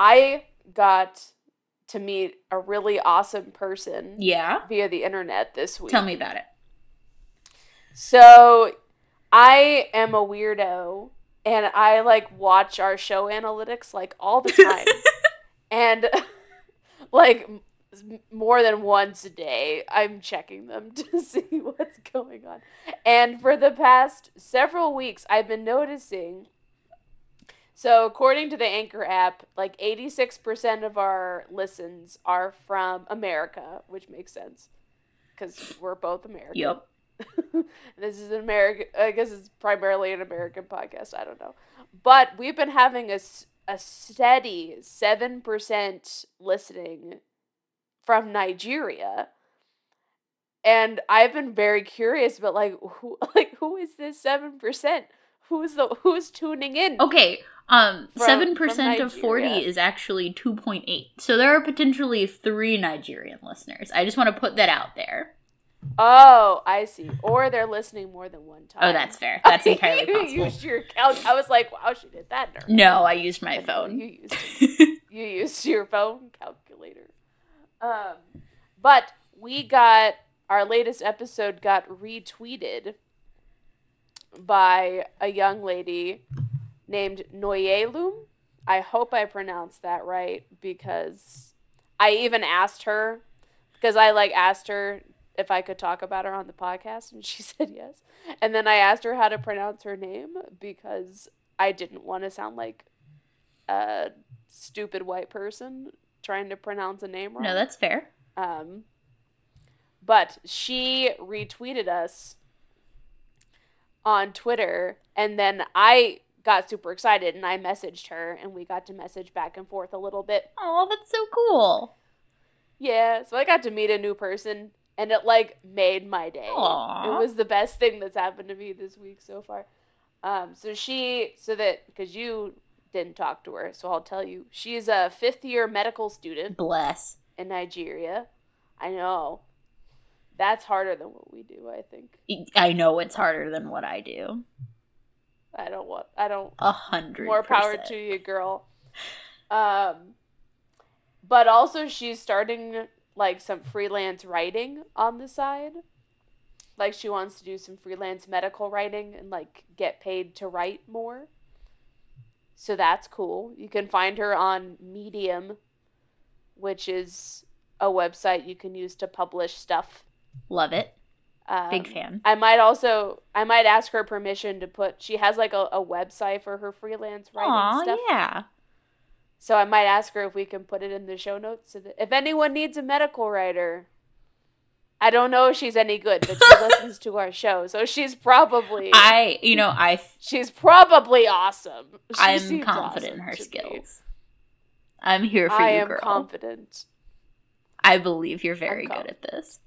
I got to meet a really awesome person via the internet this week. Tell me about it. So I am a weirdo and I like watch our show analytics like all the time and like more than once a day I'm checking them to see what's going on. And for the past several weeks I've been noticing, so according to the Anchor app, like 86% of our listens are from America, which makes sense because we're both American. Yep. This is an American, I guess it's primarily an American podcast, I don't know. But we've been having a steady 7% listening from Nigeria. And I've been very curious about who is this 7%? Who's tuning in? Okay, 7% of 40 is actually 2.8. So there are potentially 3 Nigerian listeners. I just want to put that out there. Oh, I see. Or they're listening more than one time. Oh, that's fair. That's entirely possible. You used your couch. I was like, wow, she did that. Nerve. No, I used my phone. You used your phone calculator. But we got, our latest episode got retweeted by a young lady named Noyelum. I hope I pronounced that right, because I even asked her, because I like asked her if I could talk about her on the podcast, and she said yes. And then I asked her how to pronounce her name because I didn't want to sound like a stupid white person trying to pronounce a name wrong. No, that's fair. But she retweeted us on Twitter, and then I got super excited, and I messaged her, and we got to message back and forth a little bit. Oh, that's so cool. Yeah, so I got to meet a new person. And it, like, made my day. Aww. It was the best thing that's happened to me this week so far. Because you didn't talk to her, so I'll tell you. She's a fifth-year medical student. Bless. In Nigeria. I know. That's harder than what we do, I think. I know it's harder than what I do. I don't. 100%. More power to you, girl. But also she's starting like some freelance writing on the side. Like she wants to do some freelance medical writing and like get paid to write more. So that's cool. You can find her on Medium, which is a website you can use to publish stuff. Love it. Big fan. I might ask her permission to put, she has like a website for her freelance writing stuff. Oh, yeah. So I might ask her if we can put it in the show notes. So that if anyone needs a medical writer, I don't know if she's any good, but she listens to our show, so she's probably. She's probably awesome. I'm confident in her skills. I'm here for you, girl. I am confident. I believe you're very good at this.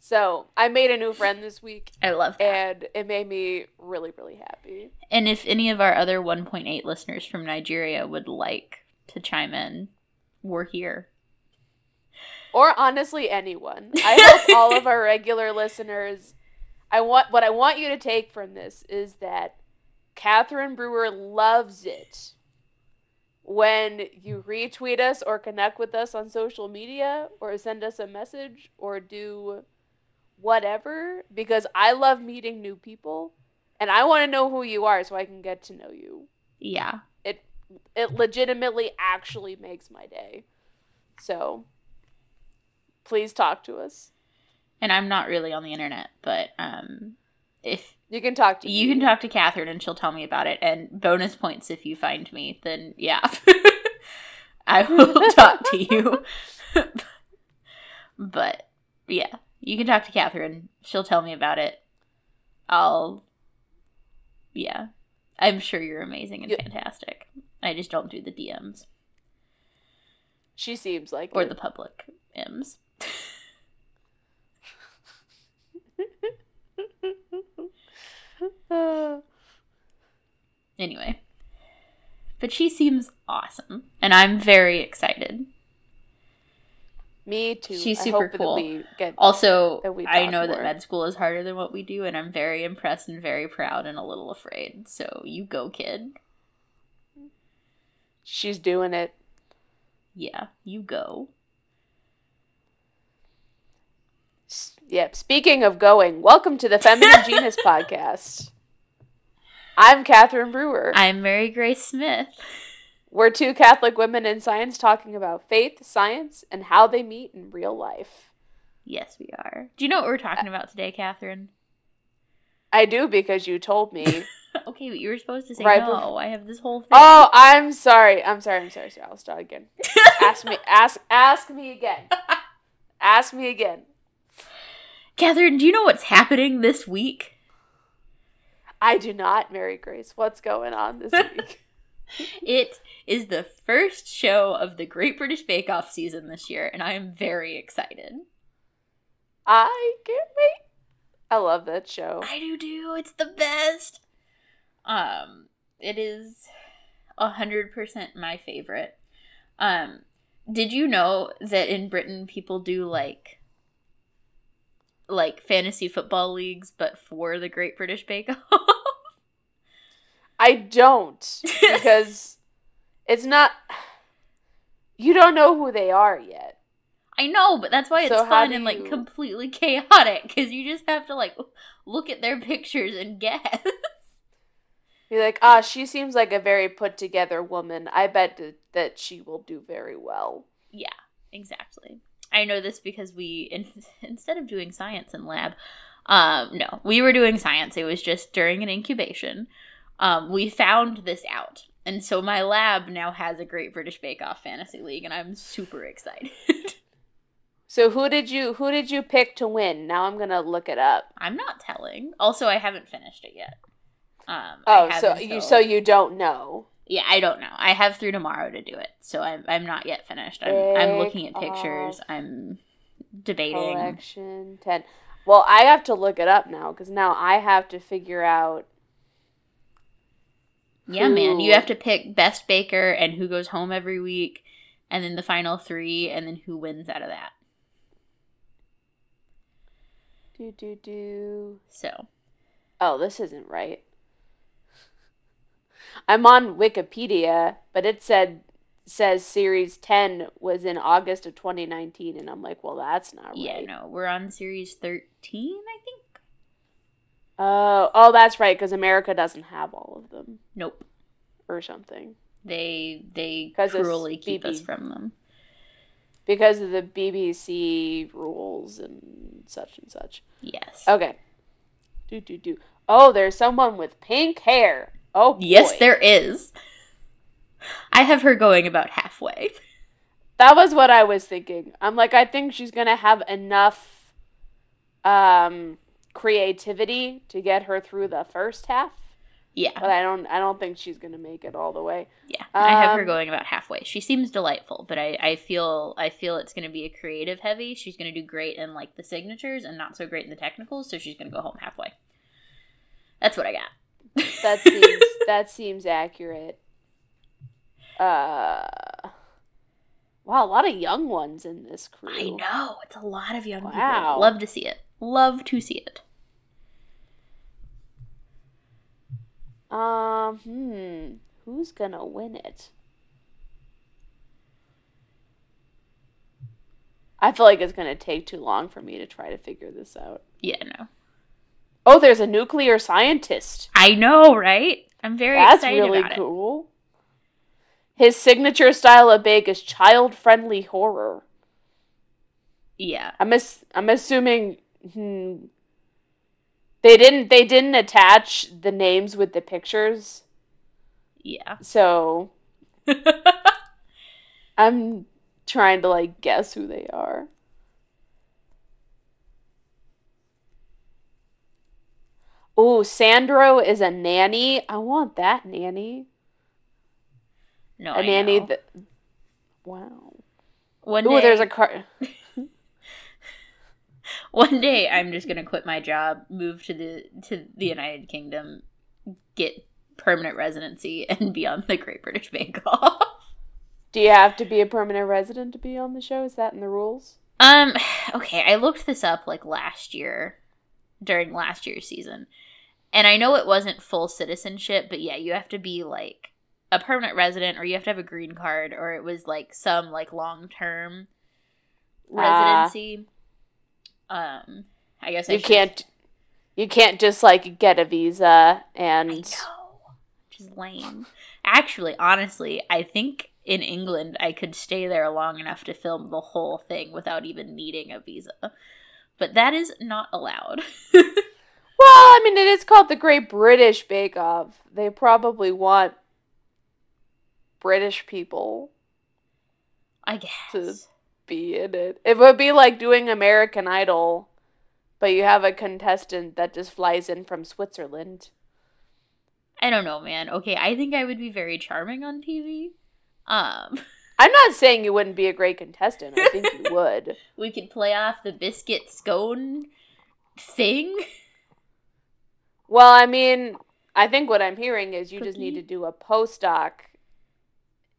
So I made a new friend this week. I love that. And it made me really, really happy. And if any of our other 1.8 listeners from Nigeria would like to chime in, we're here. Or honestly, anyone. I hope all of our regular listeners, what I want you to take from this is that Catherine Brewer loves it when you retweet us or connect with us on social media or send us a message or do whatever, because I love meeting new people and I want to know who you are so I can get to know you. Yeah. It legitimately actually makes my day. So please talk to us. And I'm not really on the internet, but if you can talk to you can talk to Catherine and she'll tell me about it. And bonus points if you find me, then yeah. I will talk to you. But yeah, you can talk to Catherine. She'll tell me about it. I'm sure you're amazing and fantastic. I just don't do the DMs. She seems like the public M's. Anyway, but she seems awesome and I'm very excited. Me too. She's super cool. Also, I know that med school is harder than what we do and I'm very impressed and very proud and a little afraid. So you go, kid. She's doing it. Yeah, you go. Yep. Speaking of going, welcome to the Feminine Genius Podcast. I'm Catherine Brewer. I'm Mary Grace Smith. We're two Catholic women in science talking about faith, science, and how they meet in real life. Yes, we are. Do you know what we're talking about today, Catherine? I do, because you told me. Okay, but you were supposed to say right no. I have this whole thing. Oh, I'm sorry. I'll start again. Ask me again. Ask me again. Catherine, do you know what's happening this week? I do not, Mary Grace. What's going on this week? It is the first show of the Great British Bake Off season this year, and I am very excited. I can't wait. I love that show. I do too. It's the best. It is 100% my favorite. Did you know that in Britain people do like fantasy football leagues, but for the Great British Bake Off? I don't, because it's not. You don't know who they are yet. I know, but that's why it's so fun and like completely chaotic, because you just have to like look at their pictures and guess. You're like, ah, she seems like a very put-together woman. I bet that she will do very well. Yeah, exactly. I know this because we, instead of doing science in lab, no, we were doing science. It was just during an incubation. We found this out. And so my lab now has a Great British Bake Off Fantasy League, and I'm super excited. So who did you pick to win? Now I'm going to look it up. I'm not telling. Also, I haven't finished it yet. So you don't know. Yeah, I don't know. I have through tomorrow to do it, so I'm not yet finished. I'm looking at pictures. I'm debating. Collection 10. Well, I have to look it up now, because now I have to figure out. Yeah, man, you have to pick best baker and who goes home every week, and then the final three, and then who wins out of that. So. Oh, this isn't right. I'm on Wikipedia, but it says Series 10 was in August of 2019, and I'm like, well, that's not right. Yeah, no, we're on Series 13, I think. Oh, that's right, because America doesn't have all of them. Nope. Or something. They cruelly keep us from them. Because of the BBC rules and such. Yes. Okay. Oh, there's someone with pink hair. Oh, boy. Yes, there is. I have her going about halfway. That was what I was thinking. I'm like, I think she's going to have enough creativity to get her through the first half. Yeah. But I don't think she's going to make it all the way. Yeah. I have her going about halfway. She seems delightful, but I feel it's going to be a creative heavy. She's going to do great in like the signatures and not so great in the technicals, so she's going to go home halfway. That's what I got. That seems accurate. Wow, a lot of young ones in this crew. I know. It's a lot of young people. Love to see it. Who's gonna win it? I feel like it's gonna take too long for me to try to figure this out. Yeah, no. Oh, there's a nuclear scientist. I know, right? I'm very excited about it. That's really cool. His signature style of bake is child-friendly horror. Yeah. I'm assuming they didn't attach the names with the pictures. Yeah. So I'm trying to like guess who they are. Oh, Sandro is a nanny. I want that nanny. No, a nanny. Wow. Oh, there's a car. One day, I'm just gonna quit my job, move to the United Kingdom, get permanent residency, and be on the Great British Bake Off. Do you have to be a permanent resident to be on the show? Is that in the rules? Okay, I looked this up like last year, during last year's season. And I know it wasn't full citizenship, but yeah, you have to be like a permanent resident or you have to have a green card, or it was like some like long-term residency. I guess I you can't just like get a visa and I know, which is lame. Actually, honestly, I think in England I could stay there long enough to film the whole thing without even needing a visa. But that is not allowed. Well, I mean, it is called the Great British Bake Off. They probably want British people, I guess, to be in it. It would be like doing American Idol, but you have a contestant that just flies in from Switzerland. I don't know, man. Okay, I think I would be very charming on TV. I'm not saying you wouldn't be a great contestant. I think you would. We could play off the biscuit scone thing. Well, I mean, I think what I'm hearing is you just need to do a postdoc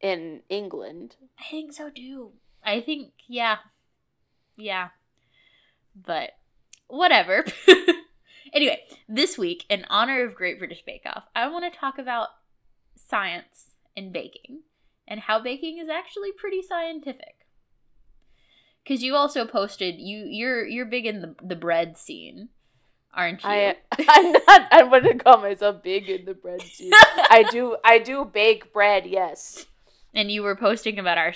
in England. I think so, too. I think, yeah. Yeah. But whatever. Anyway, this week, in honor of Great British Bake Off, I want to talk about science and baking and how baking is actually pretty scientific. Because you also posted, you're big in the bread scene. Aren't you? I wouldn't call myself big in the bread scene. I do bake bread, yes. And you were posting about our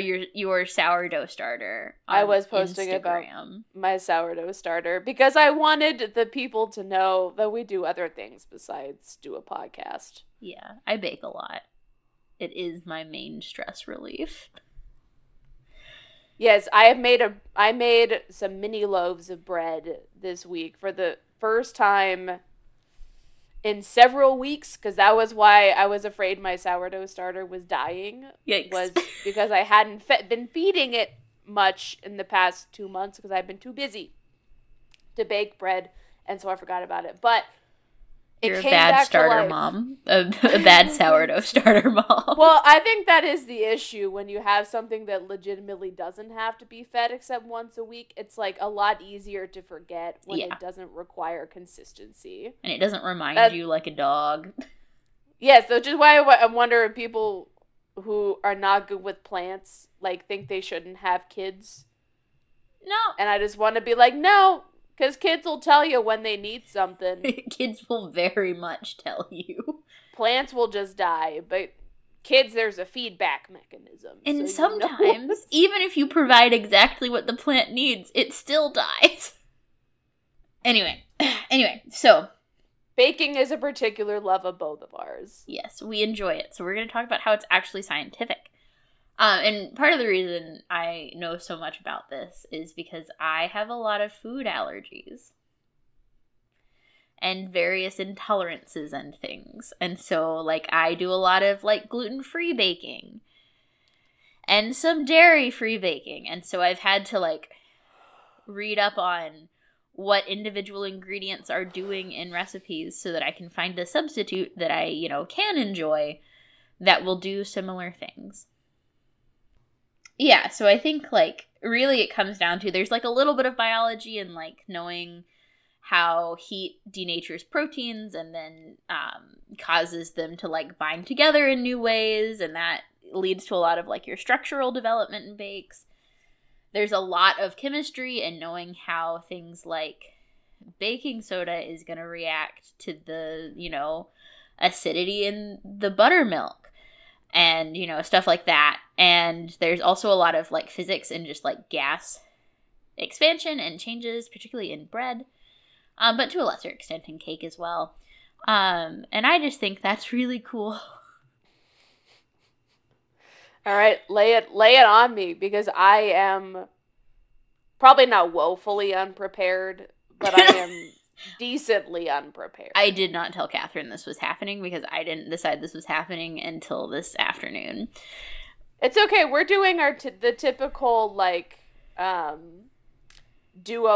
your sourdough starter. I was posting Instagram about my sourdough starter because I wanted the people to know that we do other things besides do a podcast. Yeah, I bake a lot. It is my main stress relief. Yes, I made some mini loaves of bread this week for the first time in several weeks, because that was why I was afraid my sourdough starter was dying. Yikes. Was because I hadn't been feeding it much in the past 2 months because I've been too busy to bake bread, and so I forgot about it. But you're a bad starter mom. A bad sourdough starter mom. Well, I think that is the issue when you have something that legitimately doesn't have to be fed except once a week. It's like a lot easier to forget when it doesn't require consistency. And it doesn't remind you like a dog. Yeah, so just why I wonder if people who are not good with plants like think they shouldn't have kids. No. And I just want to be like, no. Because kids will tell you when they need something. Kids will very much tell you. Plants will just die, but kids, there's a feedback mechanism. And so sometimes, even if you provide exactly what the plant needs, it still dies. Anyway, so. Baking is a particular love of both of ours. Yes, we enjoy it. So we're going to talk about how it's actually scientific. And part of the reason I know so much about this is because I have a lot of food allergies and various intolerances and things. And so, like, I do a lot of, like, gluten-free baking and some dairy-free baking. And so I've had to, like, read up on what individual ingredients are doing in recipes so that I can find a substitute that I, you know, can enjoy that will do similar things. Yeah, so I think, like, really it comes down to there's, like, a little bit of biology and, like, knowing how heat denatures proteins and then causes them to, like, bind together in new ways, and that leads to a lot of, like, your structural development in bakes. There's a lot of chemistry and knowing how things like baking soda is going to react to the, you know, acidity in the buttermilk. And, you know, stuff like that. And there's also a lot of, like, physics and just, like, gas expansion and changes, particularly in bread. But to a lesser extent in cake as well. And I just think that's really cool. All right. Lay it on me. Because I am probably not woefully unprepared. But I am decently unprepared. I did not tell Catherine this was happening because I didn't decide this was happening until this afternoon. It's okay. We're doing our the typical, like, duo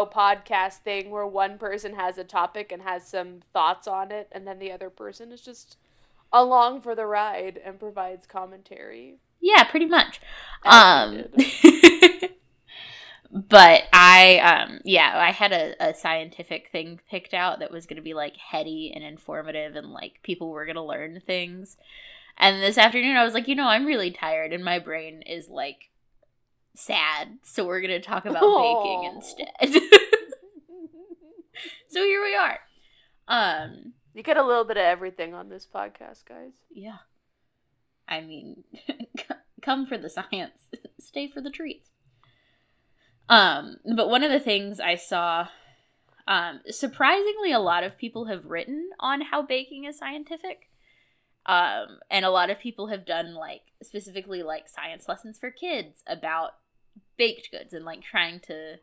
podcast thing where one person has a topic and has some thoughts on it, and then the other person is just along for the ride and provides commentary. Yeah, pretty much. But I had a scientific thing picked out that was going to be, like, heady and informative and, like, people were going to learn things. And this afternoon I was like, you know, I'm really tired and my brain is like sad. So we're going to talk about baking instead. So here we are. You get a little bit of everything on this podcast, guys. Yeah. I mean, come for the science, stay for the treats. But one of the things I saw, surprisingly, a lot of people have written on how baking is scientific. And a lot of people have done, like, specifically, like, science lessons for kids about baked goods and, like, trying to...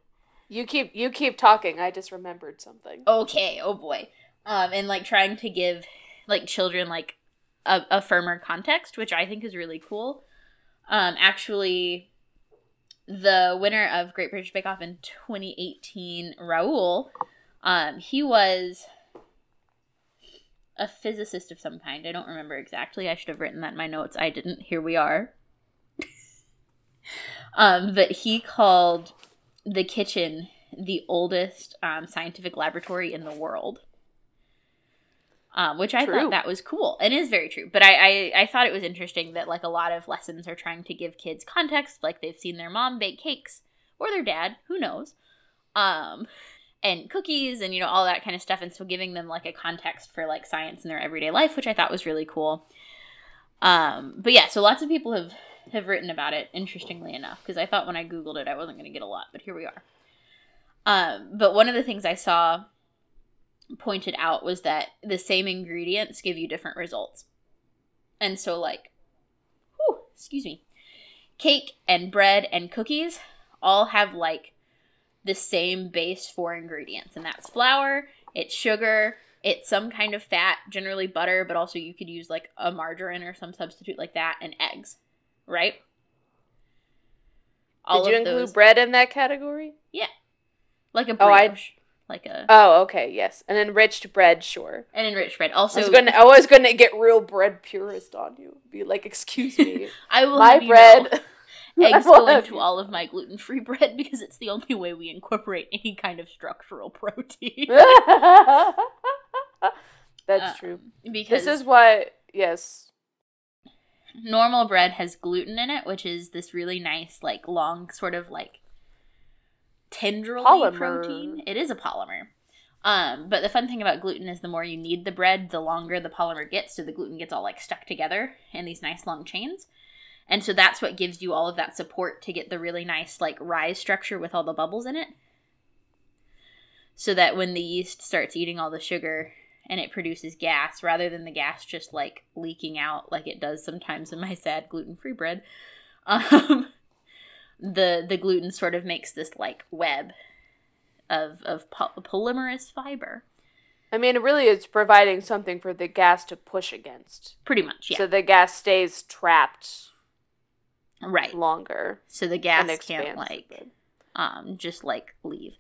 You keep talking. I just remembered something. Okay. Oh, boy. And, like, trying to give, like, children, like, a firmer context, which I think is really cool. Actually, the winner of Great British Bake Off in 2018, Raul, he was a physicist of some kind. I don't remember exactly. I should have written that in my notes. I didn't. Here we are. But he called the kitchen the oldest scientific laboratory in the world. Which I thought that was cool. It is very true. But I thought it was interesting that, like, a lot of lessons are trying to give kids context. Like, they've seen their mom bake cakes or their dad. Who knows? And cookies and, you know, all that kind of stuff. And so giving them, like, a context for, like, science in their everyday life, which I thought was really cool. But, yeah, so lots of people have written about it, interestingly enough. Because I thought when I Googled it, I wasn't going to get a lot. But here we are. But one of the things I saw pointed out was that the same ingredients give you different results. And so, like, cake and bread and cookies all have, like, the same base four ingredients. And that's flour, it's sugar, it's some kind of fat, generally butter, but also you could use, like, a margarine or some substitute like that, and eggs, right? Did you include bread in that category? Yeah. Like a brioche. Oh, okay, yes. An enriched bread, sure. An enriched bread. Also, I was gonna get real bread purist on you. Be like, excuse me. I will my bread. Know, eggs go into all of my gluten-free bread because it's the only way we incorporate any kind of structural protein. That's true. Because this is what, yes. Normal bread has gluten in it, which is this really nice, like, long sort of, like, tendrily polymer. Protein. It is a polymer. But the fun thing about gluten is the more you knead the bread, the longer the polymer gets, so the gluten gets all, like, stuck together in these nice long chains. And so that's what gives you all of that support to get the really nice, like, rye structure with all the bubbles in it. So that when the yeast starts eating all the sugar and it produces gas, rather than the gas just, like, leaking out like it does sometimes in my sad gluten-free bread, the gluten sort of makes this, like, web of polymerous fiber. I mean, really, it's providing something for the gas to push against. Pretty much, yeah. So the gas stays trapped longer. So the gas can't, like, just, like, leave.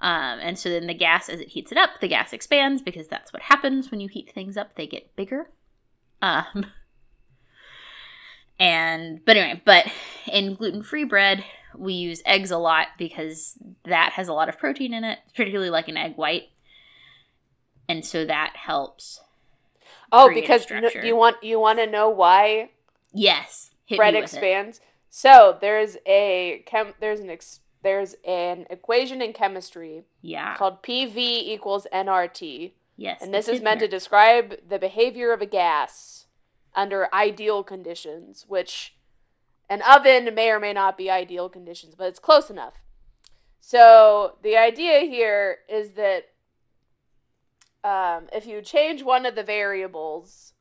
And so then the gas, as it heats it up, the gas expands, because that's what happens when you heat things up. They get bigger. But in gluten-free bread, we use eggs a lot because that has a lot of protein in it, particularly like an egg white. And so that helps. Oh, because you want to know why? Yes. Bread expands. So there's an equation in chemistry called PV equals NRT. Yes. And this is meant to describe the behavior of a gas under ideal conditions, which an oven may or may not be ideal conditions, but it's close enough. So the idea here is that if you change one of the variables,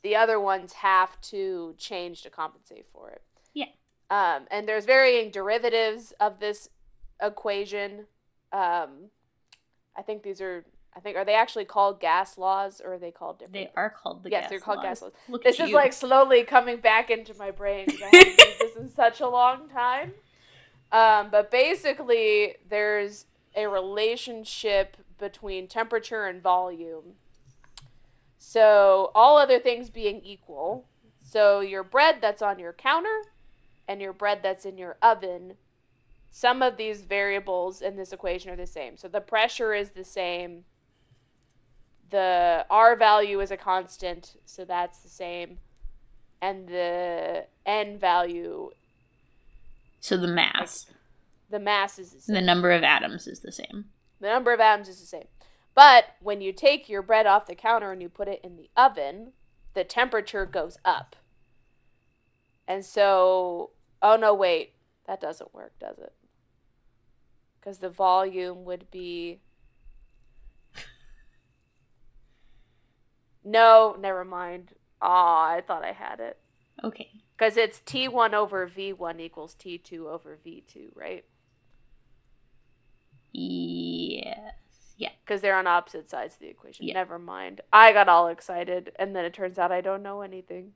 the other ones have to change to compensate for it. Yeah. And there's varying derivatives of this equation. Are they actually called gas laws, or are they called different? They are called gas laws. Look, this is like slowly coming back into my brain because I haven't used this in such a long time. But basically, there's a relationship between temperature and volume. So all other things being equal, so your bread that's on your counter and your bread that's in your oven, some of these variables in this equation are the same. So the pressure is the same. The R value is a constant, so that's the same. and the n value. So the mass. Like, the mass is the same. The number of atoms is the same. The number of atoms is the same. But when you take your bread off the counter and you put it in the oven, the temperature goes up. And so, oh no, wait, that doesn't work, does it? Because the volume would be... No, never mind. Aw, I thought I had it. Okay. Because it's T1 over V1 equals T2 over V2, right? Yes. Yeah. Because they're on opposite sides of the equation. Yeah. Never mind. I got all excited, and then it turns out I don't know anything.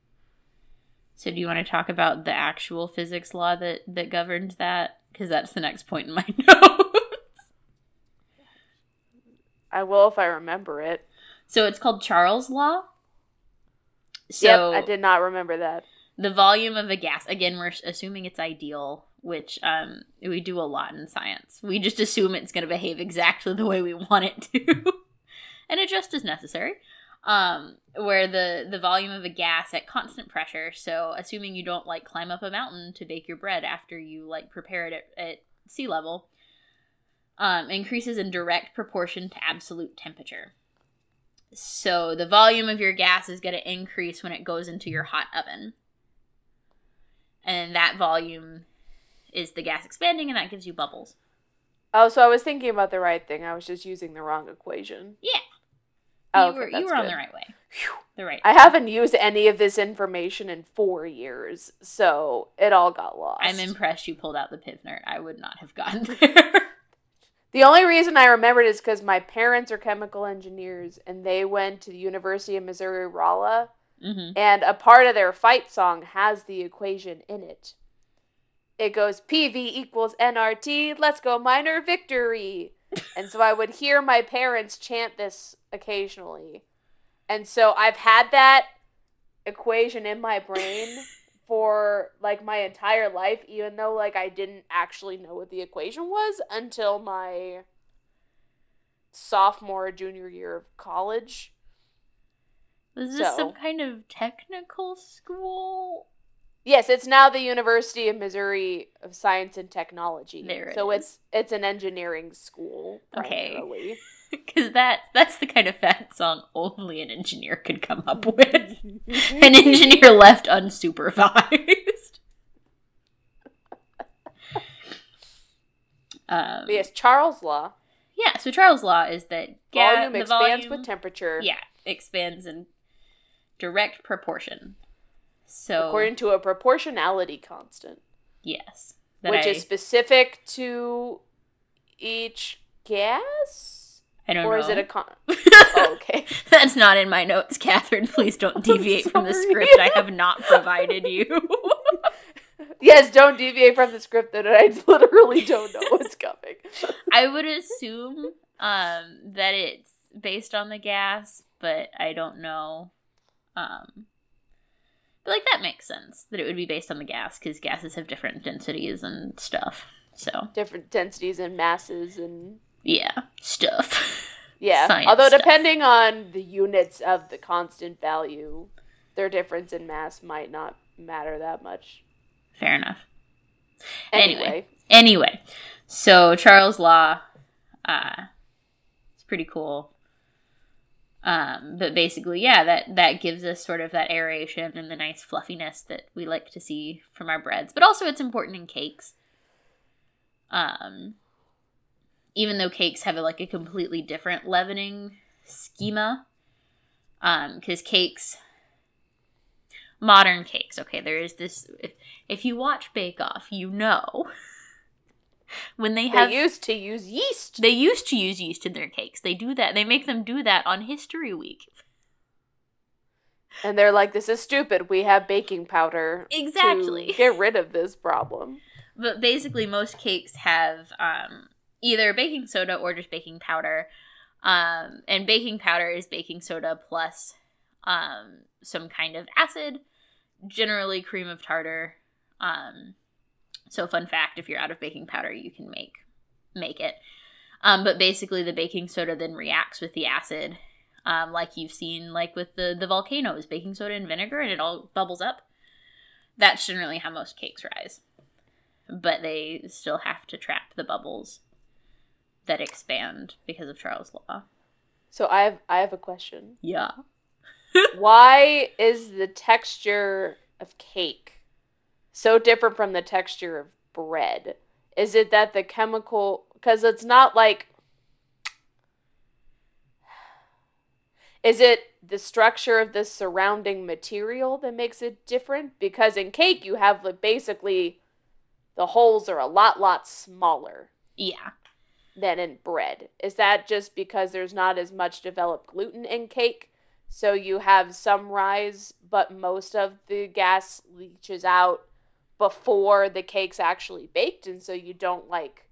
So do you want to talk about the actual physics law that governs that? Because that's the next point in my notes. I will if I remember it. So it's called Charles' Law. So yep, I did not remember that. The volume of a gas. Again, we're assuming it's ideal, which we do a lot in science. We just assume it's going to behave exactly the way we want it to. And adjust as necessary. Where the volume of a gas at constant pressure, so assuming you don't, like, climb up a mountain to bake your bread after you, like, prepare it at sea level, increases in direct proportion to absolute temperature. So the volume of your gas is going to increase when it goes into your hot oven. And that volume is the gas expanding, and that gives you bubbles. Oh, so I was thinking about the right thing. I was just using the wrong equation. Yeah. Oh, okay, you were on the right way. Whew. The right. I haven't used any of this information in 4 years, so it all got lost. I'm impressed you pulled out the PivNert. I would not have gotten there. The only reason I remembered is because my parents are chemical engineers, and they went to the University of Missouri Rolla. Mm-hmm. And a part of their fight song has the equation in it. It goes, PV equals NRT, let's go minor victory. And so I would hear my parents chant this occasionally. And so I've had that equation in my brain for, like, my entire life, even though, like, I didn't actually know what the equation was until my sophomore, junior year of college. Was this some kind of technical school? Yes, it's now the University of Missouri of Science and Technology. There it is. It's an engineering school, primarily. Because that's the kind of fat song only an engineer could come up with. An engineer left unsupervised. Yes, Charles' Law. Yeah, so Charles' Law is that volume expands with temperature. Yeah, expands and direct proportion. So according to a proportionality constant. Yes. Which is specific to each gas? I don't know. Or is it a oh, okay. That's not in my notes, Catherine. Please don't deviate from the script I have not provided you. Yes, don't deviate from the script that I literally don't know what's coming. I would assume that it's based on the gas, but I don't know. But, like, that makes sense, that it would be based on the gas, because gases have different densities and stuff, so. Different densities and masses and... Yeah, stuff. Yeah, science although stuff. Depending on the units of the constant value, their difference in mass might not matter that much. Fair enough. Anyway. So, Charles' Law, it's pretty cool. But basically, yeah, that gives us sort of that aeration and the nice fluffiness that we like to see from our breads. But also it's important in cakes. Even though cakes have a completely different leavening schema, because modern cakes, there is this, if you watch Bake Off, you know... When they used to use yeast. They used to use yeast in their cakes. They do that. They make them do that on History Week. And they're like, this is stupid. We have baking powder. Exactly. To get rid of this problem. But basically, most cakes have either baking soda or just baking powder. And baking powder is baking soda plus some kind of acid, generally cream of tartar. So fun fact, if you're out of baking powder, you can make it. But basically the baking soda then reacts with the acid, like you've seen, like with the volcanoes, baking soda and vinegar, and it all bubbles up. That's generally how most cakes rise. But they still have to trap the bubbles that expand because of Charles' Law. So I have a question. Yeah. Why is the texture of cake so different from the texture of bread? Is it that the chemical... Because it's not like... Is it the structure of the surrounding material that makes it different? Because in cake, you have like basically the holes are a lot smaller. Yeah. Than in bread. Is that just because there's not as much developed gluten in cake? So you have some rise, but most of the gas leaches out before the cake's actually baked, and so you don't like...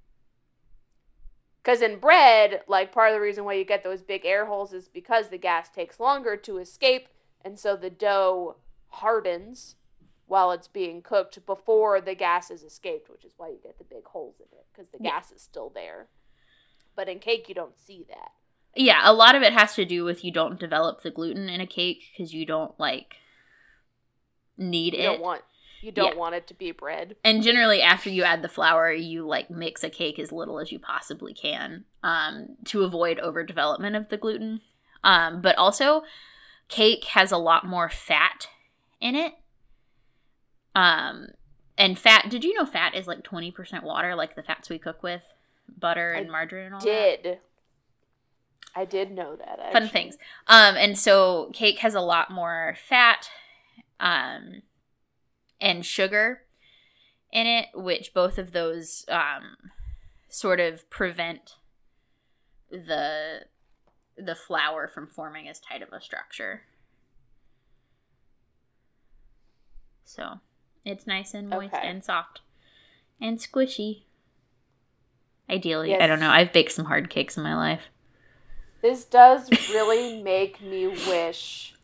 Because in bread, like, part of the reason why you get those big air holes is because the gas takes longer to escape, and so the dough hardens while it's being cooked before the gas has escaped, which is why you get the big holes in it, because the gas is still there. But in cake, you don't see that. Yeah, a lot of it has to do with you don't develop the gluten in a cake because you don't, like, need it. You don't want it to be bread. And generally, after you add the flour, you, like, mix a cake as little as you possibly can to avoid overdevelopment of the gluten. But also, cake has a lot more fat in it. And fat, did you know fat is, like, 20% water, like the fats we cook with? Butter and margarine and all that? I did know that, actually. Fun things. And so, cake has a lot more fat, and sugar in it, which both of those sort of prevent the flour from forming as tight of a structure. So it's nice and moist and soft and squishy. Ideally, yes. I don't know. I've baked some hard cakes in my life. This does really make me wish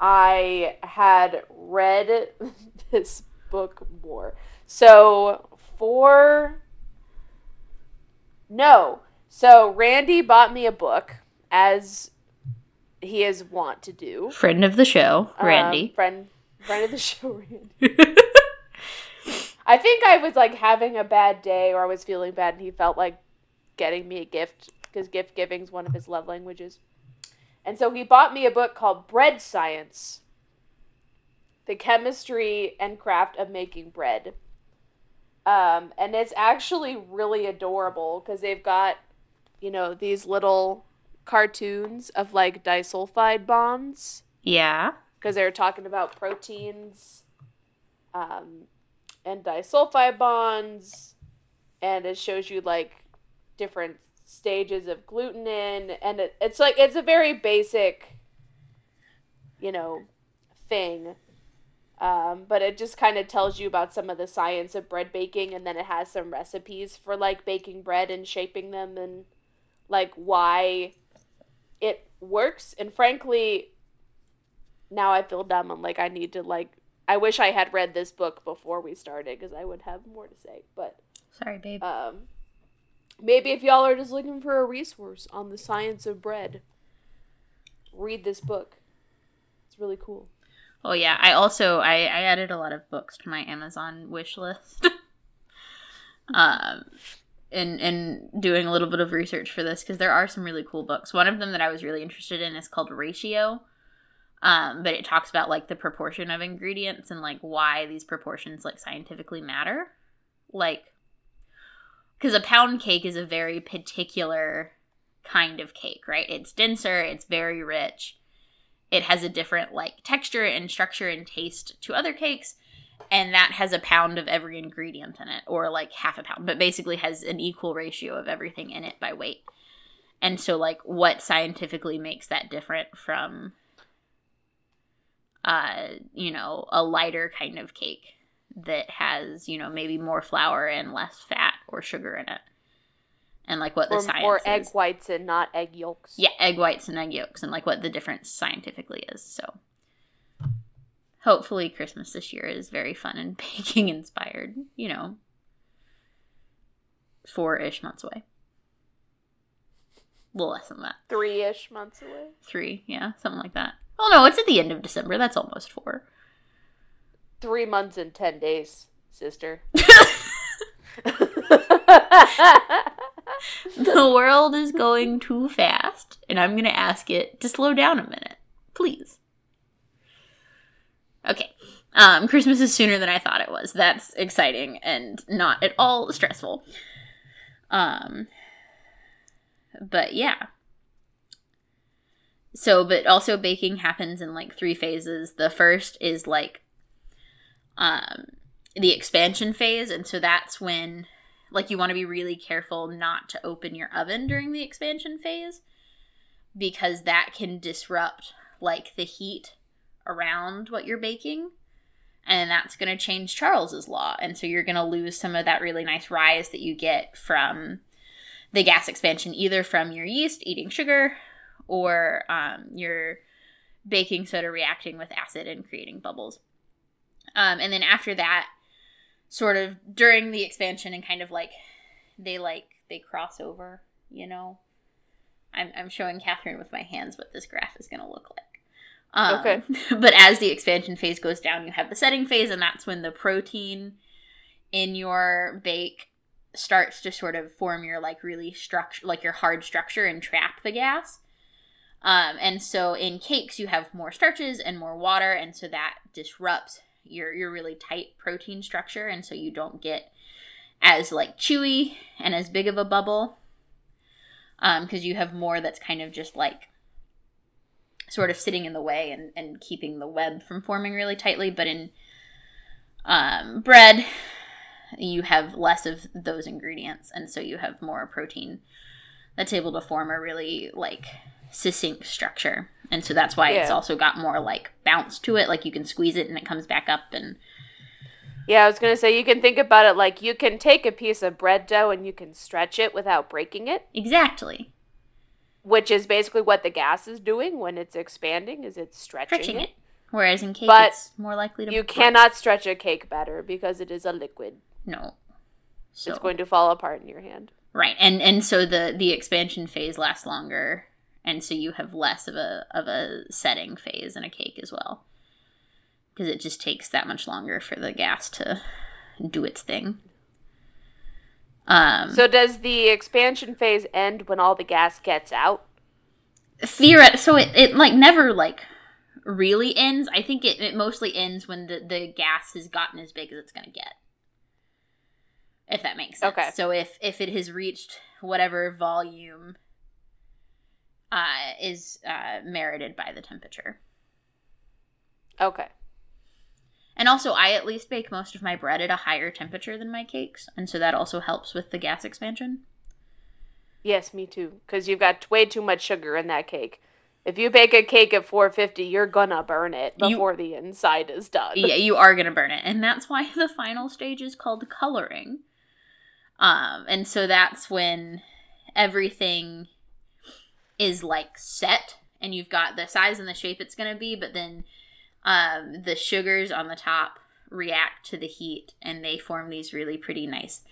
I had read this book more. So Randy bought me a book, as he is wont to do. Friend of the show, Randy. Friend of the show, Randy. I think I was like having a bad day, or I was feeling bad, and he felt like getting me a gift because gift giving is one of his love languages. And so he bought me a book called Bread Science, The Chemistry and Craft of Making Bread. And it's actually really adorable because they've got, you know, these little cartoons of, like, disulfide bonds. Yeah. Because they're talking about proteins and disulfide bonds. And it shows you, like, different stages of gluten in, and it's like, it's a very basic, you know, thing, but it just kind of tells you about some of the science of bread baking, and then it has some recipes for, like, baking bread and shaping them and, like, why it works. And frankly, now I feel dumb. I'm like, I need to, like, I wish I had read this book before we started because I would have more to say, but sorry, babe. Maybe if y'all are just looking for a resource on the science of bread, read this book. It's really cool. Oh, yeah. I added a lot of books to my Amazon wish list. And doing a little bit of research for this, because there are some really cool books. One of them that I was really interested in is called Ratio. But it talks about, like, the proportion of ingredients and, like, why these proportions, like, scientifically matter. Like... Because a pound cake is a very particular kind of cake, right? It's denser, it's very rich. It has a different, like, texture and structure and taste to other cakes. And that has a pound of every ingredient in it, or, like, half a pound. But basically has an equal ratio of everything in it by weight. And so, like, what scientifically makes that different from, you know, a lighter kind of cake that has, you know, maybe more flour and less fat or sugar in it, and, like, what the science or egg is. Whites and not egg yolks. Yeah, egg whites and egg yolks, and, like, what the difference scientifically is. So hopefully Christmas this year is very fun and baking inspired, you know, 4-ish months away. A little less than that. 3-ish months away. 3, yeah, something like that. Oh, no, it's at the end of December. That's almost 4. 3 months and 10 days, sister. The world is going too fast, and I'm going to ask it to slow down a minute. Please. Okay. Christmas is sooner than I thought it was. That's exciting and not at all stressful. But yeah. So, but also baking happens in, like, 3 phases. The first is, like, the expansion phase, and so that's when, like, you want to be really careful not to open your oven during the expansion phase, because that can disrupt, like, the heat around what you're baking, and that's going to change Charles' law, and so you're going to lose some of that really nice rise that you get from the gas expansion, either from your yeast eating sugar or your baking soda reacting with acid and creating bubbles. And then after that, sort of during the expansion and kind of like they cross over, you know. I'm showing Catherine with my hands what this graph is going to look like. Okay. But as the expansion phase goes down, you have the setting phase, and that's when the protein in your bake starts to sort of form your your hard structure and trap the gas. And so in cakes, you have more starches and more water, and so that disrupts your really tight protein structure, and so you don't get as like chewy and as big of a bubble, because you have more that's kind of just like sort of sitting in the way and keeping the web from forming really tightly. But in bread, you have less of those ingredients, and so you have more protein that's able to form a really like succinct structure. And so that's why it's also got more, like, bounce to it. Like, you can squeeze it and it comes back up and... Yeah, I was going to say, you can think about it like you can take a piece of bread dough and you can stretch it without breaking it. Exactly. Which is basically what the gas is doing when it's expanding, is it's stretching it. Whereas in cake, but it's more likely to... You cannot stretch a cake batter because it is a liquid. No. So. It's going to fall apart in your hand. Right, and so the expansion phase lasts longer... And so you have less of a setting phase in a cake as well, because it just takes that much longer for the gas to do its thing. So does the expansion phase end when all the gas gets out? So it like never like really ends. I think it mostly ends when the gas has gotten as big as it's going to get. If that makes sense. Okay. So if it has reached whatever volume... is merited by the temperature. Okay. And also, I at least bake most of my bread at a higher temperature than my cakes, and so that also helps with the gas expansion. Yes, me too, because you've got way too much sugar in that cake. If you bake a cake at 450, you're gonna burn it before the inside is done. Yeah, you are gonna burn it, and that's why the final stage is called coloring. And so that's when everything... is like set, and you've got the size and the shape it's going to be, but then the sugars on the top react to the heat and they form these really pretty nice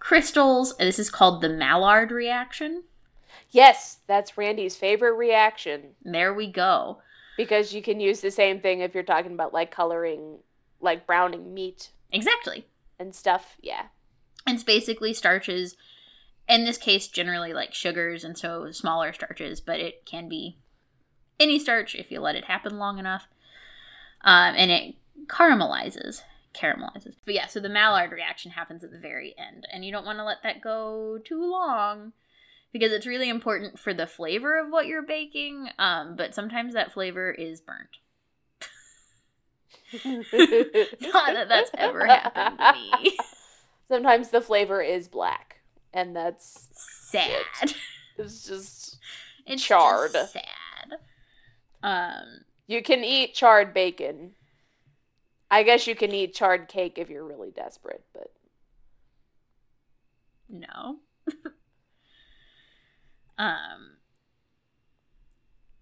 crystals. This is called the Maillard reaction. Yes, that's Randy's favorite reaction. There we go. Because you can use the same thing if you're talking about like coloring, like browning meat. Exactly. And stuff, yeah. It's basically starches. In this case, generally like sugars and so smaller starches, but it can be any starch if you let it happen long enough. And it caramelizes. But yeah, so the Maillard reaction happens at the very end, and you don't want to let that go too long because it's really important for the flavor of what you're baking, but sometimes that flavor is burnt. Not that that's ever happened to me. Sometimes the flavor is black. And that's sad. It's charred. Just sad. You can eat charred bacon. I guess you can eat charred cake if you're really desperate, but no.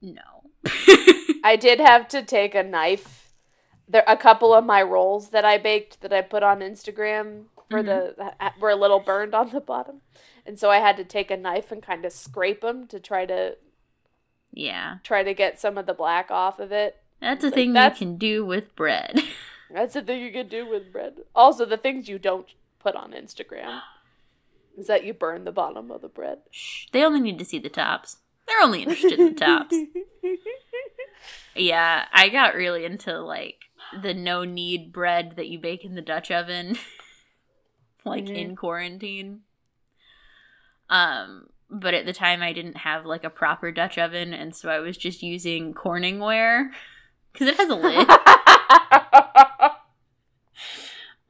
No. I did have to take a knife. There a couple of my rolls that I baked that I put on Instagram. Were a little burned on the bottom. And so I had to take a knife and kind of scrape them to try to get some of the black off of it. That's a thing you can do with bread. That's the thing you can do with bread. Also, the things you don't put on Instagram is that you burn the bottom of the bread. Shh, they only need to see the tops. They're only interested in the tops. Yeah, I got really into, like, the no-knead bread that you bake in the Dutch oven, like, mm-hmm. in quarantine. But at the time, I didn't have, like, a proper Dutch oven, and so I was just using Corningware, because it has a lid.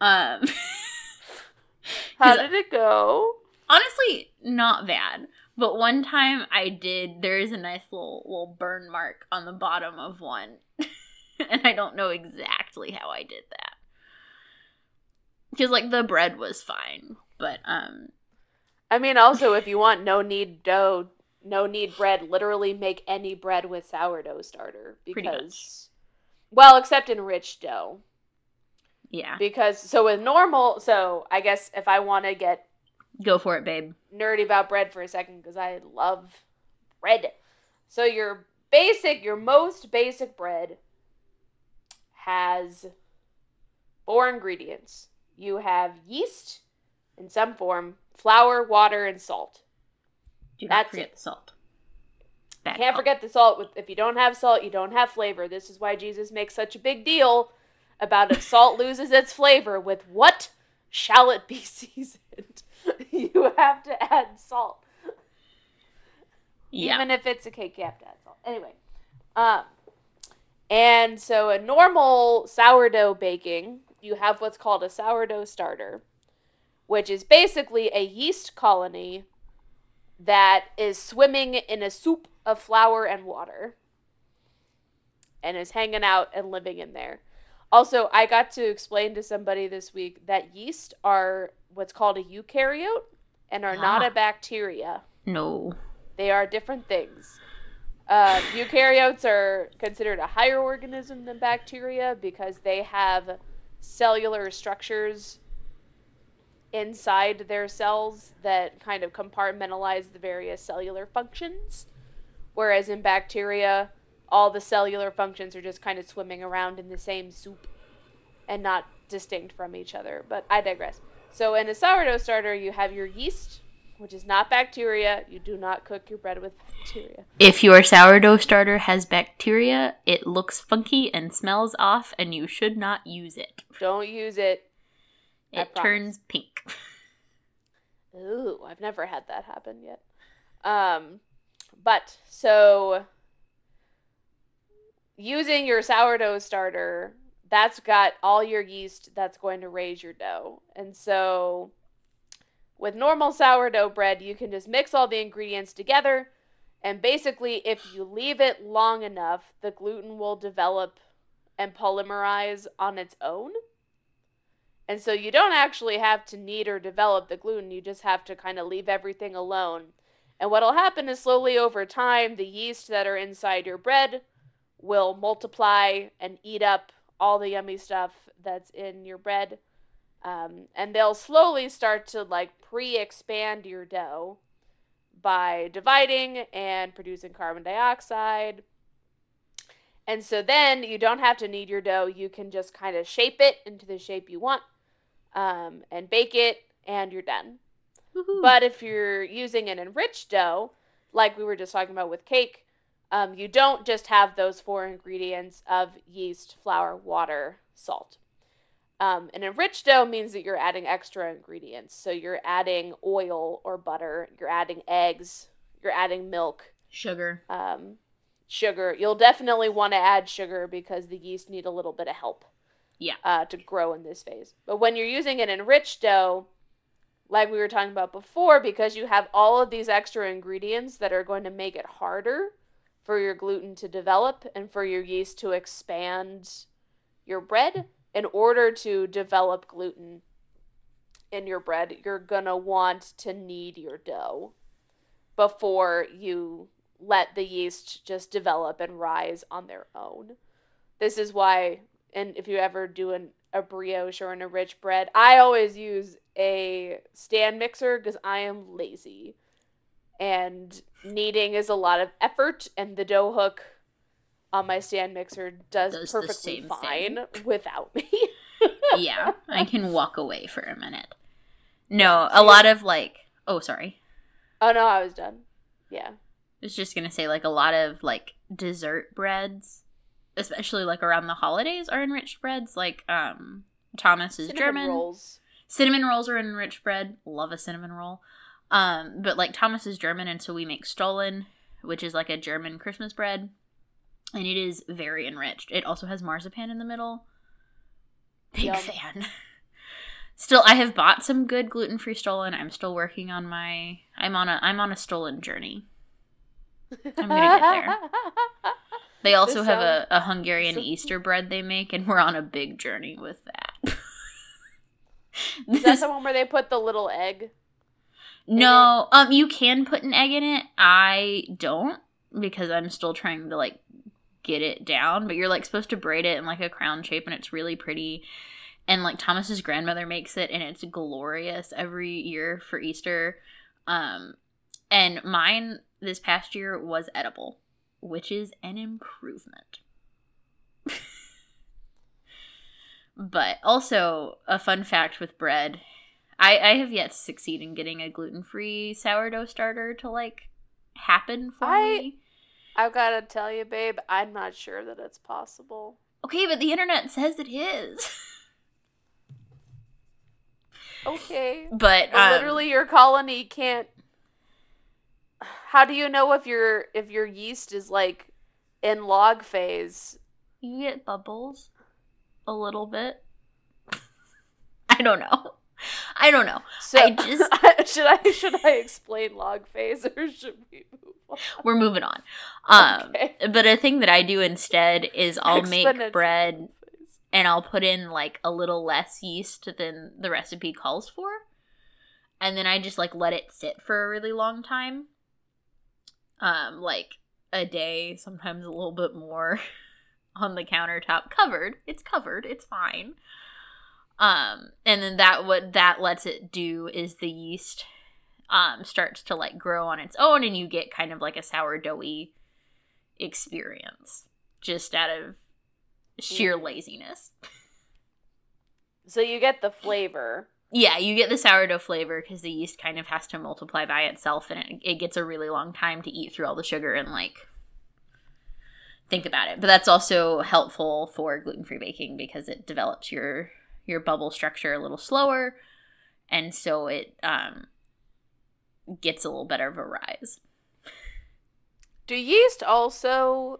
How did it go? Honestly, not bad. But one time I did, there is a nice little burn mark on the bottom of one. And I don't know exactly how I did that. Because, like, the bread was fine. But, I mean, also, if you want no-knead dough, no-knead bread, literally make any bread with sourdough starter. Because, pretty much. Well, except enriched dough. Yeah. Because, so with normal, so I guess if I want to get... Go for it, babe. Nerdy about bread for a second, because I love bread. So your basic, your most basic bread has four ingredients. You have yeast in some form, flour, water, and salt. Do not forget the salt. Can't forget the salt. If you don't have salt, you don't have flavor. This is why Jesus makes such a big deal about if salt loses its flavor, with what shall it be seasoned? You have to add salt. Yeah. Even if it's a cake, you have to add salt. Anyway. And so a normal sourdough baking, you have what's called a sourdough starter, which is basically a yeast colony that is swimming in a soup of flour and water and is hanging out and living in there. Also, I got to explain to somebody this week that yeast are what's called a eukaryote and are not a bacteria. No. They are different things. Eukaryotes are considered a higher organism than bacteria because they have cellular structures inside their cells that kind of compartmentalize the various cellular functions, whereas in bacteria... all the cellular functions are just kind of swimming around in the same soup and not distinct from each other. But I digress. So in a sourdough starter, you have your yeast, which is not bacteria. You do not cook your bread with bacteria. If your sourdough starter has bacteria, it looks funky and smells off, and you should not use it. Don't use it. It turns pink. Ooh, I've never had that happen yet. But so... using your sourdough starter, that's got all your yeast that's going to raise your dough. And so with normal sourdough bread, you can just mix all the ingredients together. And basically, if you leave it long enough, the gluten will develop and polymerize on its own. And so you don't actually have to knead or develop the gluten. You just have to kind of leave everything alone. And what'll happen is slowly over time, the yeast that are inside your bread will multiply and eat up all the yummy stuff that's in your bread. And they'll slowly start to, like, pre-expand your dough by dividing and producing carbon dioxide. And so then you don't have to knead your dough. You can just kind of shape it into the shape you want, and bake it, and you're done. Woo-hoo. But if you're using an enriched dough, like we were just talking about with cake, you don't just have those four ingredients of yeast, flour, water, salt. An enriched dough means that you're adding extra ingredients. So you're adding oil or butter. You're adding eggs. You're adding milk. Sugar. Sugar. You'll definitely want to add sugar because the yeast need a little bit of help. Yeah. To grow in this phase. But when you're using an enriched dough, like we were talking about before, because you have all of these extra ingredients that are going to make it harder for your gluten to develop and for your yeast to expand your bread. In order to develop gluten in your bread, you're going to want to knead your dough before you let the yeast just develop and rise on their own. This is why, and if you ever do a brioche or an enriched bread, I always use a stand mixer because I am lazy. And kneading is a lot of effort, and the dough hook on my stand mixer does perfectly fine without me. Yeah, I can walk away for a minute. No, a lot of like, oh, sorry. Oh, no, I was done. Yeah. I was just going to say, like, a lot of, like, dessert breads, especially, like, around the holidays are enriched breads. Like, Thomas is German. Rolls. Cinnamon rolls are enriched bread. Love a cinnamon roll. But, like, Thomas is German, and so we make Stollen, which is, like, a German Christmas bread. And it is very enriched. It also has marzipan in the middle. Big fan. Still, I have bought some good gluten-free Stollen. I'm still working on my... I'm on a Stollen journey. I'm gonna get there. They also have a Hungarian Easter bread they make, and we're on a big journey with that. Is that the one where they put the little egg? No. You can put an egg in it. I don't, because I'm still trying to, like, get it down. But you're, like, supposed to braid it in, like, a crown shape, and it's really pretty. And, like, Thomas's grandmother makes it, and it's glorious every year for Easter. And mine this past year was edible, which is an improvement. But also, a fun fact with bread, I have yet to succeed in getting a gluten-free sourdough starter to, like, happen for me. I've got to tell you, babe, I'm not sure that it's possible. Okay, but the internet says it is. Okay. But literally your colony can't. How do you know if your yeast is, like, in log phase? You get bubbles a little bit. I don't know. So I just should I explain log phase, or should we move on? We're moving on. Okay. But a thing that I do instead is I'll make bread. And I'll put in, like, a little less yeast than the recipe calls for. And then I just, like, let it sit for a really long time. Like, a day, sometimes a little bit more, on the countertop. It's covered. It's fine. And then what that lets it do is the yeast starts to, like, grow on its own. And you get kind of, like, a sourdough-y experience. Just out of sheer laziness. So you get the flavor. Yeah, you get the sourdough flavor because the yeast kind of has to multiply by itself, and it gets a really long time to eat through all the sugar and, like, think about it. But that's also helpful for gluten-free baking because it develops your bubble structure a little slower, and so it gets a little better of a rise. Do yeast also...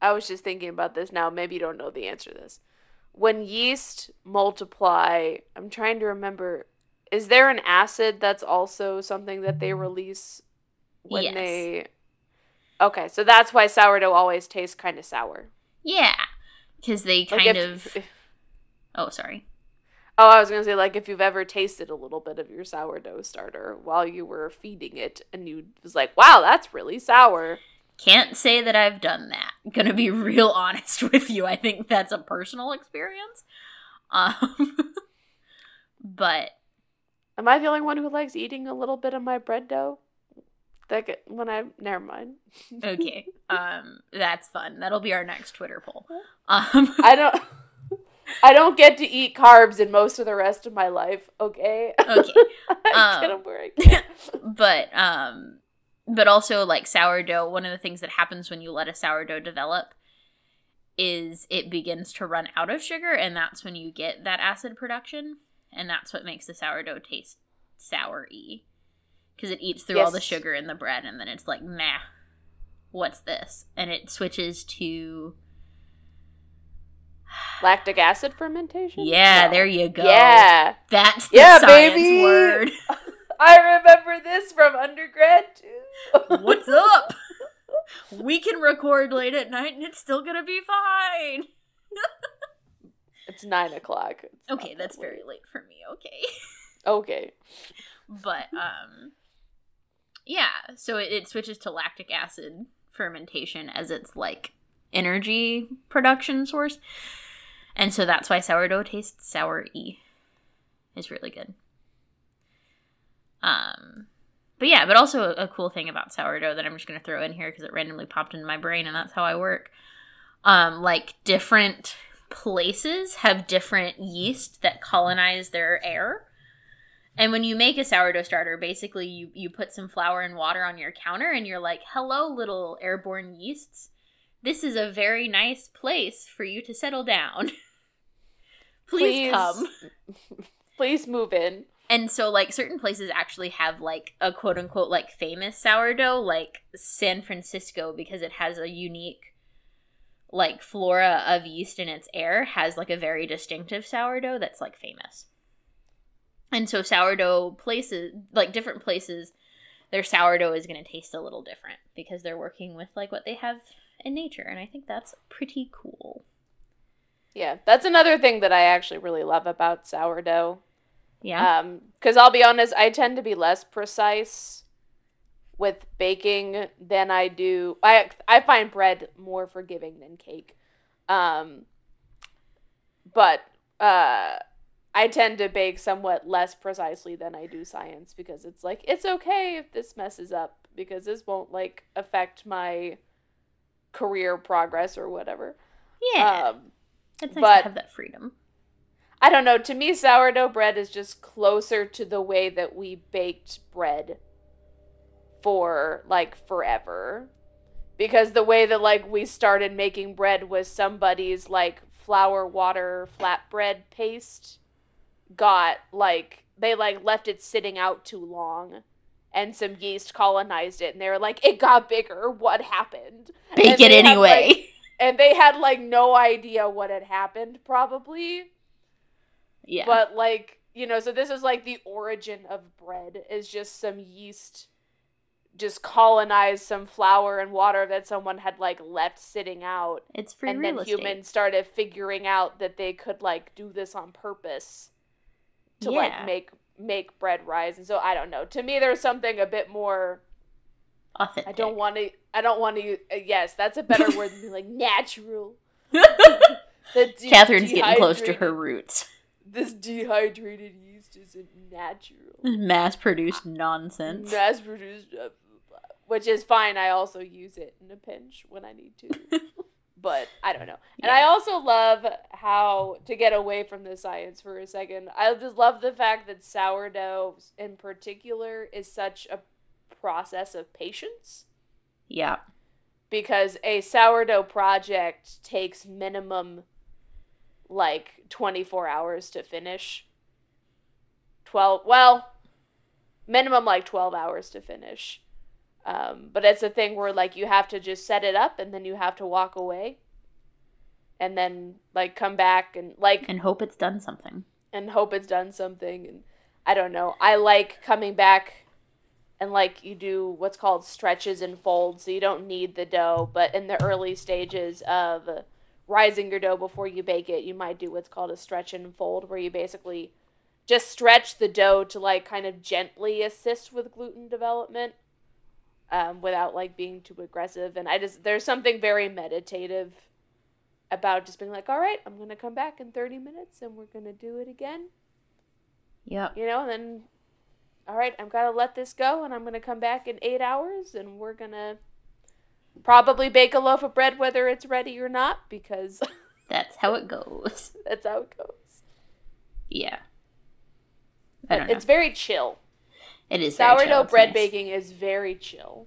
I was just thinking about this now. Maybe you don't know the answer to this. When yeast multiply, I'm trying to remember, is there an acid that's also something that they release when they... Okay, so that's why sourdough always tastes kind of sour. Yeah, because they Oh, sorry. Oh, I was going to say, like, if you've ever tasted a little bit of your sourdough starter while you were feeding it, and you was like, wow, that's really sour. Can't say that I've done that. Gonna be real honest with you. I think that's a personal experience. But am I the only one who likes eating a little bit of my bread dough? Never mind. Okay. That's fun. That'll be our next Twitter poll. I don't get to eat carbs in most of the rest of my life. Okay. Okay. But also, like, sourdough, one of the things that happens when you let a sourdough develop is it begins to run out of sugar, and that's when you get that acid production, and that's what makes the sourdough taste sour-y. Because it eats through all the sugar in the bread, and then it's like, meh, what's this? And it switches to... lactic acid fermentation? Yeah, no. There you go. Yeah. That's the science word. I remember this from undergrad, too. What's up? We can record late at night, and it's still going to be fine. It's 9 o'clock. It's okay, that's very late for me. Okay. But, yeah, so it switches to lactic acid fermentation as its, like, energy production source. And so that's why sourdough tastes sour-y. It's really good. But yeah, but also a cool thing about sourdough that I'm just going to throw in here because it randomly popped into my brain, and that's how I work, like different places have different yeast that colonize their air. And when you make a sourdough starter, basically you put some flour and water on your counter and you're like, hello, little airborne yeasts. This is a very nice place for you to settle down. Please come. Please move in. And so, like, certain places actually have, like, a quote-unquote, like, famous sourdough, like San Francisco, because it has a unique, like, flora of yeast in its air, has, like, a very distinctive sourdough that's, like, famous. And so sourdough places, like, different places, their sourdough is going to taste a little different because they're working with, like, what they have in nature. And I think that's pretty cool. Yeah, that's another thing that I actually really love about sourdough. Yeah. Because I'll be honest, I tend to be less precise with baking than I do. I find bread more forgiving than cake. But I tend to bake somewhat less precisely than I do science because it's like, it's okay if this messes up because this won't, like, affect my career progress or whatever. Yeah. It's nice to have that freedom. I don't know. To me, sourdough bread is just closer to the way that we baked bread for, like, forever. Because the way that, like, we started making bread was somebody's, like, flour, water, flatbread paste got, like, they, like, left it sitting out too long. And some yeast colonized it. And they were like, it got bigger. What happened? Bake it anyway. And they had, like, no idea what had happened, probably. Yeah. But, like, you know, so this is, like, the origin of bread is just some yeast just colonized some flour and water that someone had, like, left sitting out. It's free real estate. And then humans started figuring out that they could, like, do this on purpose to, like, make bread rise. And so, I don't know. To me, there's something a bit more... authentic. I don't want to use, yes, that's a better word than, like, natural. Catherine's getting close to her roots. This dehydrated yeast isn't natural. Mass-produced nonsense. Mass-produced, which is fine. I also use it in a pinch when I need to. But I don't know. Yeah. And I also love how, to get away from the science for a second, I just love the fact that sourdough in particular is such a process of patience. Yeah. Because a sourdough project takes minimum, like, 24 hours to finish. Minimum, like, 12 hours to finish. But it's a thing where, like, you have to just set it up and then you have to walk away. And then, like, come back and, like... and hope it's done something. And I don't know. I like coming back... and, like, you do what's called stretches and folds, so you don't knead the dough. But in the early stages of rising your dough before you bake it, you might do what's called a stretch and fold, where you basically just stretch the dough to, like, kind of gently assist with gluten development without, like, being too aggressive. And there's something very meditative about just being like, all right, I'm going to come back in 30 minutes and we're going to do it again. Yeah. You know, and then... all right, I've got to let this go, and I'm going to come back in 8 hours, and we're going to probably bake a loaf of bread whether it's ready or not, because... that's how it goes. Yeah. I don't know. It's very chill. It is very chill. Sourdough bread baking is very chill,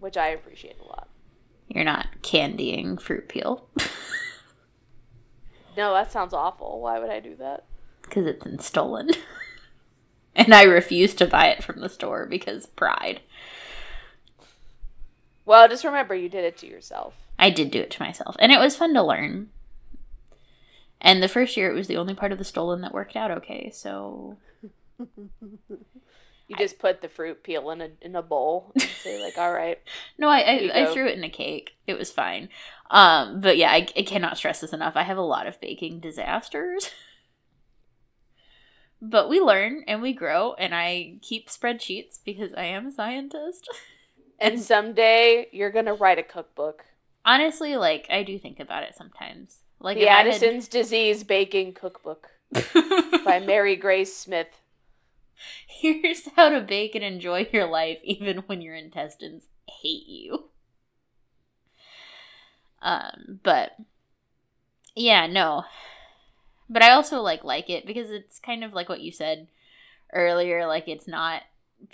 which I appreciate a lot. You're not candying fruit peel. No, that sounds awful. Why would I do that? Because it's in Stollen. And I refuse to buy it from the store because pride. Well, just remember you did it to yourself. I did do it to myself. And it was fun to learn. And the first year it was the only part of the Stollen that worked out okay, so... just put the fruit peel in a bowl and say, like, all right. No, I threw it in a cake. It was fine. But yeah, I cannot stress this enough. I have a lot of baking disasters. But we learn and we grow, and I keep spreadsheets because I am a scientist. And someday you're going to write a cookbook. Honestly, like, I do think about it sometimes. Like, the Addison's Disease Baking Cookbook by Mary Grace Smith. Here's how to bake and enjoy your life even when your intestines hate you. But yeah, no. But I also like it because it's kind of like what you said earlier, like it's not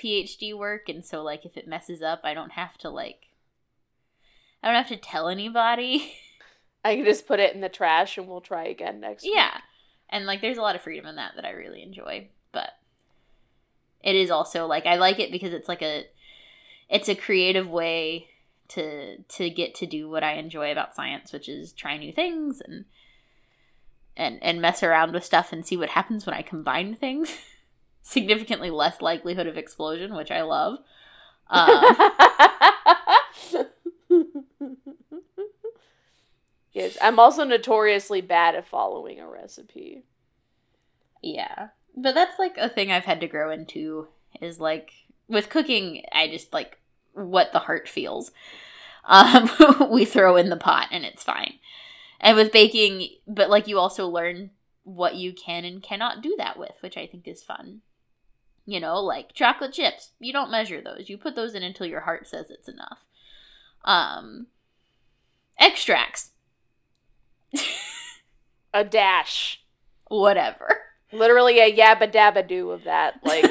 PhD work, and so like if it messes up, I don't have to tell anybody. I can just put it in the trash and we'll try again next week. Yeah. And like there's a lot of freedom in that I really enjoy, but it is also like I like it because it's like a creative way to get to do what I enjoy about science, which is try new things and mess around with stuff and see what happens when I combine things. Significantly less likelihood of explosion, which I love. Yes, I'm also notoriously bad at following a recipe. Yeah, but that's like a thing I've had to grow into, is like with cooking, I just like what the heart feels. We throw in the pot and it's fine. And with baking, but like you also learn what you can and cannot do that with, which I think is fun. You know, like chocolate chips, you don't measure those. You put those in until your heart says it's enough. Extracts. A dash. Whatever. Literally a yabba dabba do of that. Like,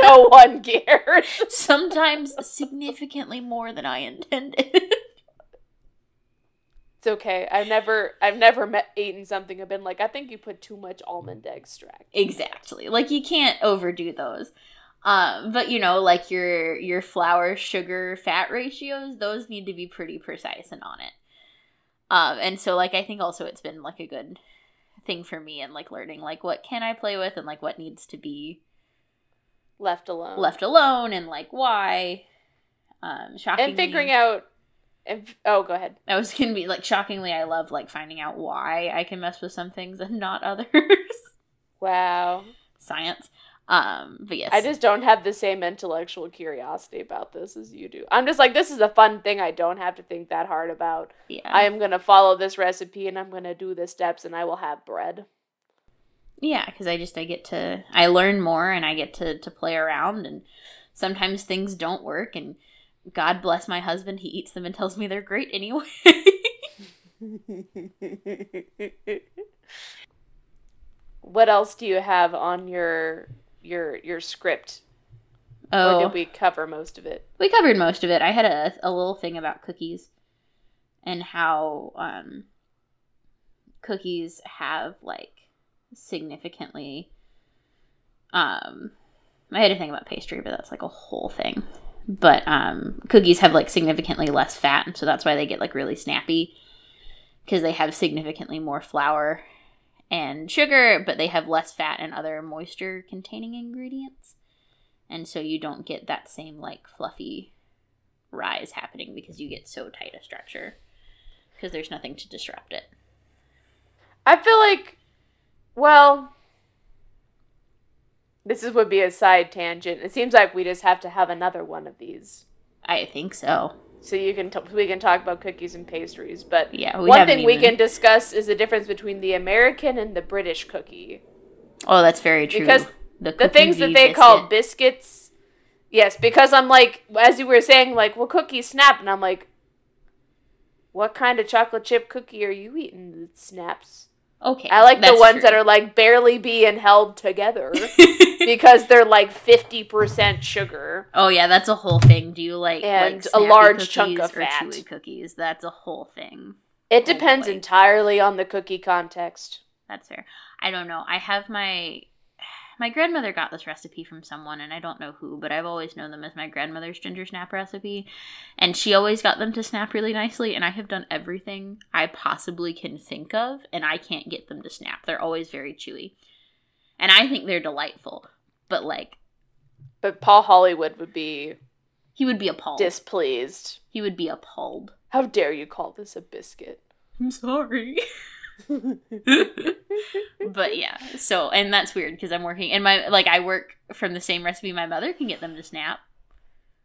no one cares. Sometimes significantly more than I intended. It's okay. I've never eaten something and been like, I think you put too much almond extract. Exactly. Like you can't overdo those. But you know, like your flour, sugar, fat ratios, those need to be pretty precise and on it. And so like I think also it's been like a good thing for me, and like learning like what can I play with and like what needs to be left alone and like why. Shockingly, and figuring out. Oh, go ahead. I was going to be like, shockingly, I love like finding out why I can mess with some things and not others. Wow. Science. But yes. I just don't have the same intellectual curiosity about this as you do. I'm just like, this is a fun thing I don't have to think that hard about. Yeah. I am going to follow this recipe and I'm going to do the steps and I will have bread. Yeah, because I learn more and I get to play around, and sometimes things don't work, and God bless my husband, he eats them and tells me they're great anyway. What else do you have on your script? Oh. Or did we cover most of it? We covered most of it. I had a little thing about cookies and how cookies have like significantly I had a thing about pastry, but that's like a whole thing. But cookies have like significantly less fat, and so that's why they get like really snappy, because they have significantly more flour and sugar, but they have less fat and other moisture containing ingredients, and so you don't get that same like fluffy rise happening because you get so tight a structure because there's nothing to disrupt it. I feel like, well, this would be a side tangent. It seems like we just have to have another one of these. I think so. So we can talk about cookies and pastries, but yeah, one thing we can discuss is the difference between the American and the British cookie. Oh, that's very true. Because the things that they call biscuits, yes, because I'm like, as you were saying, like, well, cookies snap, and I'm like, what kind of chocolate chip cookie are you eating that snaps? Okay, I like the ones that are like barely being held together because they're like 50% sugar. Oh yeah, that's a whole thing. Do you like a large chunk of fat? Chewy cookies? That's a whole thing. It depends entirely on the cookie context. That's fair. I don't know. I have my grandmother got this recipe from someone, and I don't know who, but I've always known them as my grandmother's ginger snap recipe, and she always got them to snap really nicely, and I have done everything I possibly can think of, and I can't get them to snap. They're always very chewy, and I think they're delightful, but like... But Paul Hollywood would be... He would be appalled. Displeased. He would be appalled. How dare you call this a biscuit? I'm sorry. But yeah, so, and that's weird because I'm working, and I work from the same recipe my mother can get them to snap.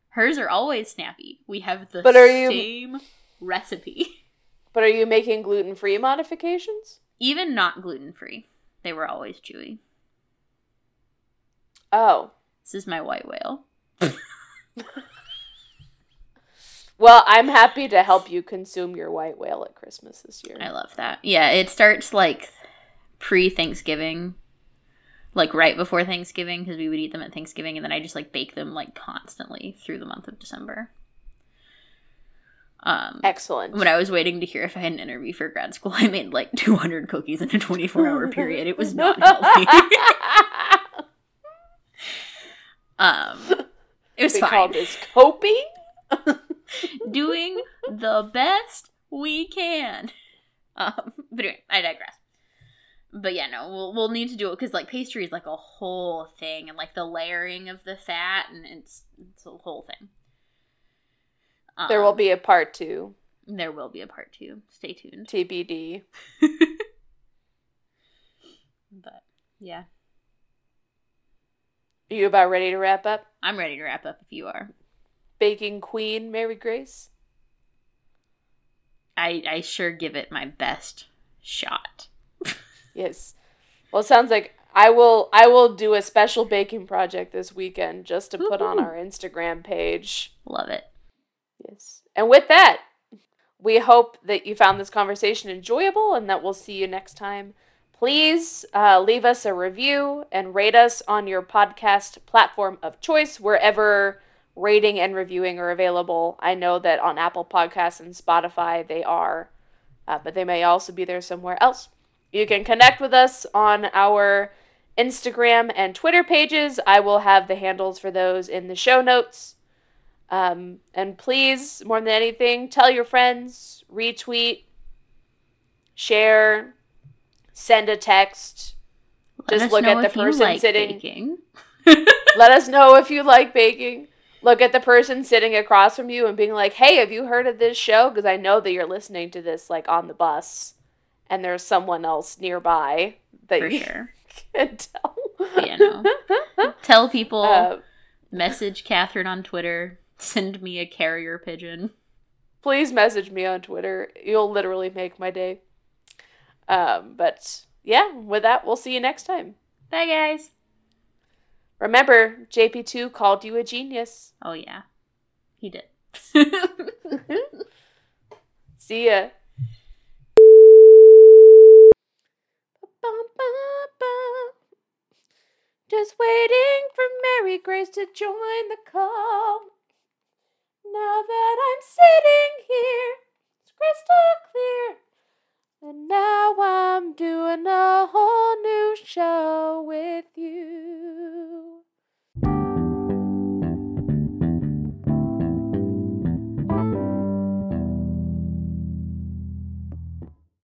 Hers are always snappy. We have the same recipe. But are you making gluten-free modifications? Even not gluten-free. They were always chewy. Oh. This is my white whale. Well, I'm happy to help you consume your white whale at Christmas this year. I love that. Yeah, it starts like pre-Thanksgiving, like right before Thanksgiving, because we would eat them at Thanksgiving, and then I just like bake them like constantly through the month of December. Excellent. When I was waiting to hear if I had an interview for grad school, I made like 200 cookies in a 24-hour period. It was not healthy. It was fine. Called this coping. Doing the best we can. But anyway, I digress. But yeah, no, we'll need to do it because like pastry is like a whole thing, and like the layering of the fat, and it's a whole thing. There will be a part two. There will be a part two. Stay tuned. TBD. But yeah. Are you about ready to wrap up? I'm ready to wrap up if you are. Baking Queen Mary Grace? I sure give it my best shot. Yes. Well, it sounds like I will do a special baking project this weekend just to put on our Instagram page. Love it. Yes. And with that, we hope that you found this conversation enjoyable and that we'll see you next time. Please leave us a review and rate us on your podcast platform of choice, wherever rating and reviewing are available. I know that on Apple Podcasts and Spotify they are, but they may also be there somewhere else. You can connect with us on our Instagram and Twitter pages. I will have the handles for those in the show notes. And please, more than anything, tell your friends, retweet, share, send a text. Just look at the person sitting. Let us know if you like baking. Look at the person sitting across from you and being like, hey, have you heard of this show? Because I know that you're listening to this like on the bus and there's someone else nearby that you can tell. Yeah, no. Tell people. Message Catherine on Twitter. Send me a carrier pigeon. Please message me on Twitter. You'll literally make my day. But yeah, with that, we'll see you next time. Bye, guys. Remember, JP2 called you a genius. Oh, yeah. He did. See ya. Just waiting for Mary Grace to join the call.